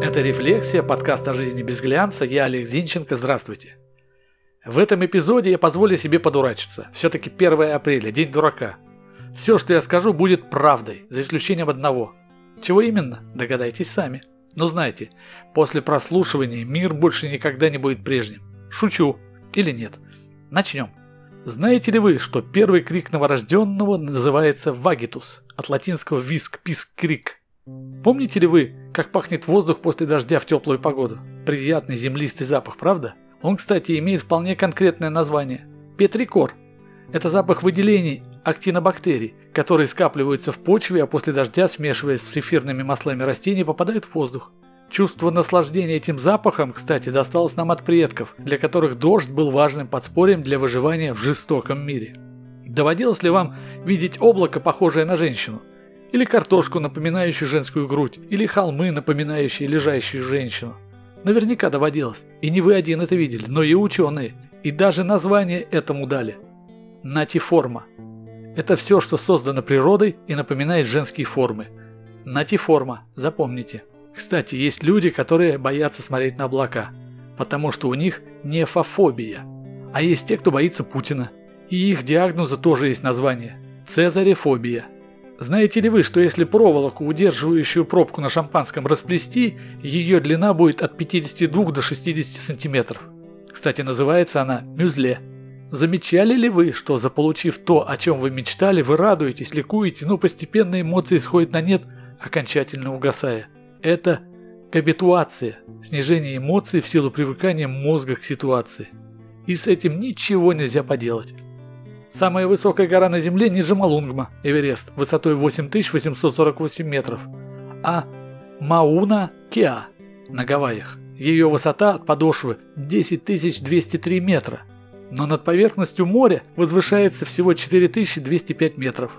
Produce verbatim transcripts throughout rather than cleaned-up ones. Это «Рефлексия», подкаст о жизни без глянца. Я Олег Зинченко. Здравствуйте. В этом эпизоде я позволю себе подурачиться. Все-таки первое апреля, день дурака. Все, что я скажу, будет правдой, за исключением одного. Чего именно? Догадайтесь сами. Но знаете, после прослушивания мир больше никогда не будет прежним. Шучу. Или нет. Начнем. Знаете ли вы, что первый крик новорожденного называется вагитус, от латинского визг, писк, крик? Помните ли вы, как пахнет воздух после дождя в теплую погоду? Приятный землистый запах, правда? Он, кстати, имеет вполне конкретное название – петрикор. Это запах выделений актинобактерий, которые скапливаются в почве, а после дождя, смешиваясь с эфирными маслами растений, попадают в воздух. Чувство наслаждения этим запахом, кстати, досталось нам от предков, для которых дождь был важным подспорьем для выживания в жестоком мире. Доводилось ли вам видеть облако, похожее на женщину? Или картошку, напоминающую женскую грудь? Или холмы, напоминающие лежащую женщину? Наверняка доводилось. И не вы один это видели, но и ученые. И даже название этому дали. Натиформа. Это все, что создано природой и напоминает женские формы. Натиформа. Запомните. Кстати, есть люди, которые боятся смотреть на облака, потому что у них нефофобия. А есть те, кто боится Путина. И их диагноза тоже есть название – цезарефобия. Знаете ли вы, что если проволоку, удерживающую пробку на шампанском, расплести, ее длина будет от пятидесяти двух до шестидесяти сантиметров? Кстати, называется она мюзле. Замечали ли вы, что, заполучив то, о чем вы мечтали, вы радуетесь, ликуете, но постепенно эмоции сходят на нет, окончательно угасая? Это габитуация, снижение эмоций в силу привыкания мозга к ситуации. И с этим ничего нельзя поделать. Самая высокая гора на Земле не Джомолунгма, Эверест, высотой восемь тысяч восемьсот сорок восемь метров, а Мауна-Кеа на Гавайях. Ее высота от подошвы десять тысяч двести три метра, но над поверхностью моря возвышается всего четыре тысячи двести пять метров.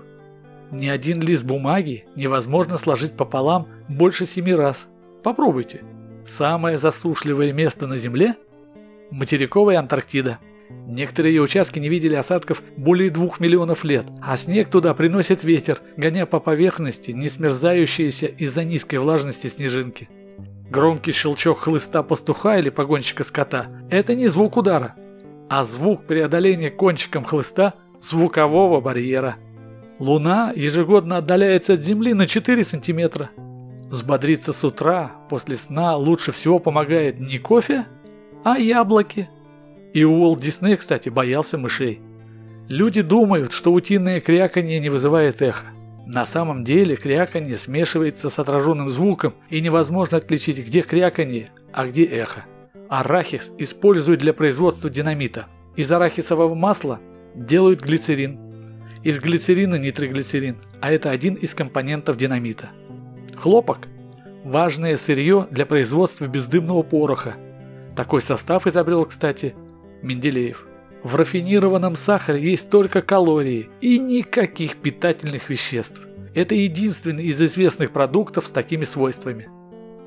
Ни один лист бумаги невозможно сложить пополам больше семи раз. Попробуйте. Самое засушливое место на Земле – материковая Антарктида. Некоторые ее участки не видели осадков более двух миллионов лет, а снег туда приносит ветер, гоня по поверхности не смерзающиеся из-за низкой влажности снежинки. Громкий щелчок хлыста пастуха или погонщика скота – это не звук удара, а звук преодоления кончиком хлыста звукового барьера. Луна ежегодно отдаляется от Земли на четыре сантиметра. Взбодриться с утра, после сна лучше всего помогает не кофе, а яблоки. И Уолт Дисней, кстати, боялся мышей. Люди думают, что утиное кряканье не вызывает эхо. На самом деле кряканье смешивается с отраженным звуком, и невозможно отличить, где кряканье, а где эхо. Арахис используют для производства динамита. Из арахисового масла делают глицерин. Из глицерина нитроглицерин, а это один из компонентов динамита. Хлопок – важное сырье для производства бездымного пороха. Такой состав изобрел, кстати, Менделеев. В рафинированном сахаре есть только калории и никаких питательных веществ. Это единственный из известных продуктов с такими свойствами.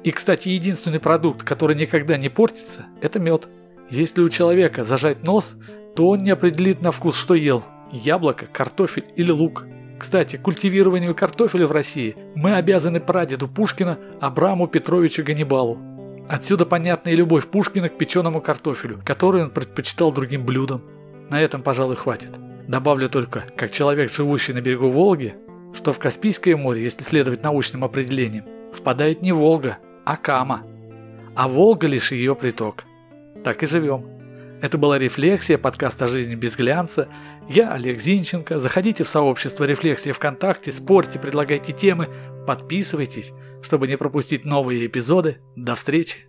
И, кстати, единственный продукт, который никогда не портится – это мед. Если у человека зажать нос, то он не определит на вкус, что ел. Яблоко, картофель или лук. Кстати, культивированию картофеля в России мы обязаны прадеду Пушкина Абраму Петровичу Ганнибалу. Отсюда понятна и любовь Пушкина к печеному картофелю, который он предпочитал другим блюдам. На этом, пожалуй, хватит. Добавлю только, как человек, живущий на берегу Волги, что в Каспийское море, если следовать научным определениям, впадает не Волга, а Кама. А Волга лишь ее приток. Так и живем. Это была «Рефлексия», подкаст о жизни без глянца. Я Олег Зинченко. Заходите в сообщество «Рефлексия» ВКонтакте, спорьте, предлагайте темы, подписывайтесь, чтобы не пропустить новые эпизоды. До встречи!